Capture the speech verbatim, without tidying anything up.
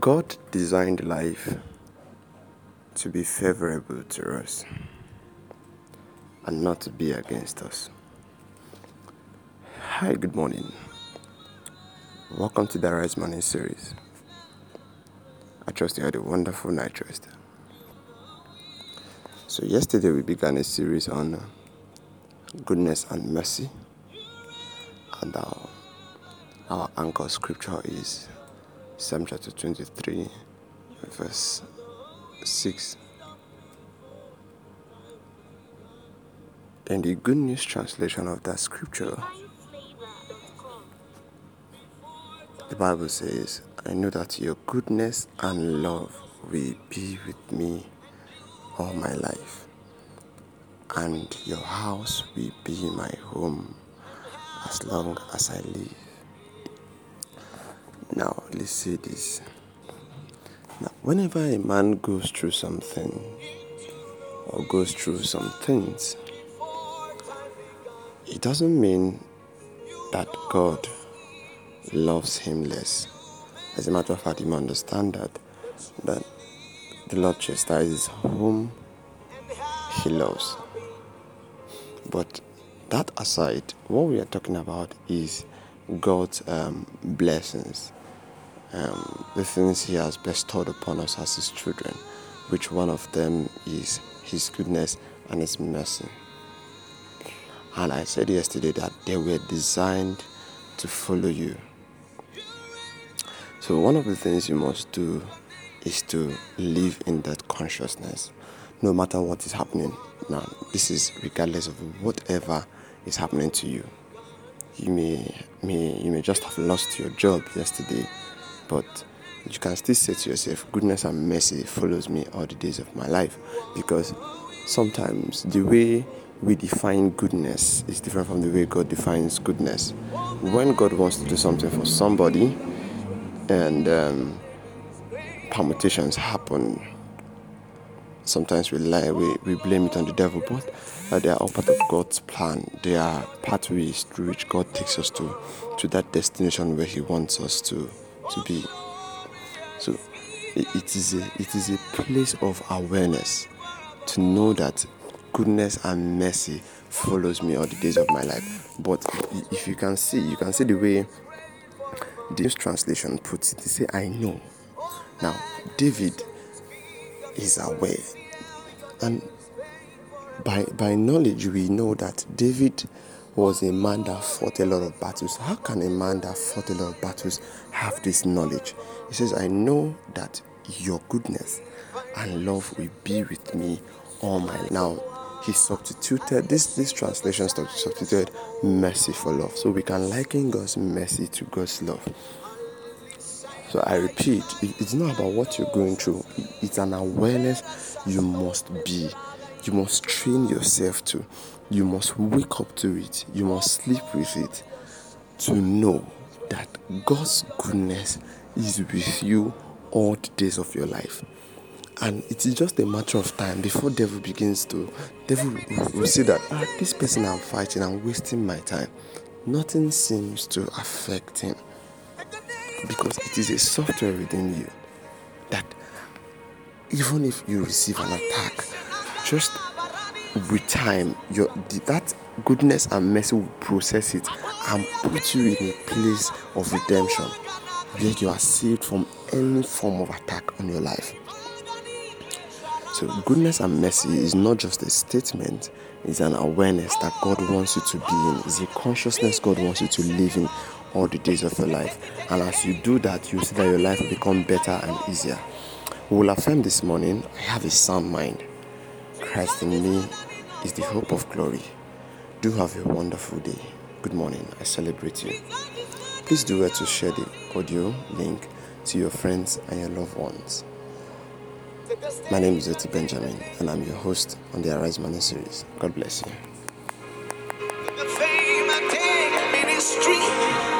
God designed life to be favorable to us and not to be against us. Hi, good morning. Welcome to the Rise Morning series. I trust you had a wonderful night rest. So yesterday we began a series on goodness and mercy, and our, our anchor scripture is Psalm chapter twenty-three, verse six. In the Good News translation of that scripture, the Bible says, "I know that your goodness and love will be with me all my life, and your house will be my home as long as I live." Now, let's see this. Now, whenever a man goes through something or goes through some things, it doesn't mean that God loves him less. As a matter of fact, you understand that, that the Lord chastises whom he loves. But that aside, what we are talking about is God's um, blessings. Um, the things he has bestowed upon us as his children, which one of them is his goodness and his mercy. And I said yesterday that they were designed to follow you. So one of the things you must do is to live in that consciousness, no matter what is happening. Now, this is regardless of whatever is happening to you. You may, may, you may just have lost your job yesterday, but you can still say to yourself, goodness and mercy follows me all the days of my life. Because sometimes the way we define goodness is different from the way God defines goodness. When God wants to do something for somebody, and um, permutations happen, sometimes we lie, we, we blame it on the devil, but uh, they are all part of God's plan. They are pathways through which God takes us to, to that destination where he wants us to to be. So it is a it is a place of awareness to know that goodness and mercy follows me all the days of my life. But if you can see, you can see the way this translation puts it. They say, "I know." Now, David is aware, and by by knowledge we know that David was a man that fought a lot of battles. How can a man that fought a lot of battles have this knowledge? He says, "I know that your goodness and love will be with me all my life." Now, he substituted, this, this translation substituted mercy for love. So we can liken God's mercy to God's love. So I repeat, it's not about what you're going through. It's an awareness you must be. You must train yourself to. You must wake up to it. You must sleep with it to know that God's goodness is with you all the days of your life. And it's just a matter of time before devil begins to, devil will see that, ah, this person I'm fighting, I'm wasting my time. Nothing seems to affect him. Because it is a software within you that even if you receive an attack, just with time, your, that goodness and mercy will process it and put you in a place of redemption where you are saved from any form of attack on your life. So goodness and mercy is not just a statement, it's an awareness that God wants you to be in. It's a consciousness God wants you to live in all the days of your life. And as you do that, you see that your life will become better and easier. We will affirm this morning, I have a sound mind. Christ in me is the hope of glory. Do have a wonderful day. Good morning. I celebrate you. Please do well to share the audio link to your friends and your loved ones. My name is Oti Benjamin, and I'm your host on the Arise Manna series. God bless you.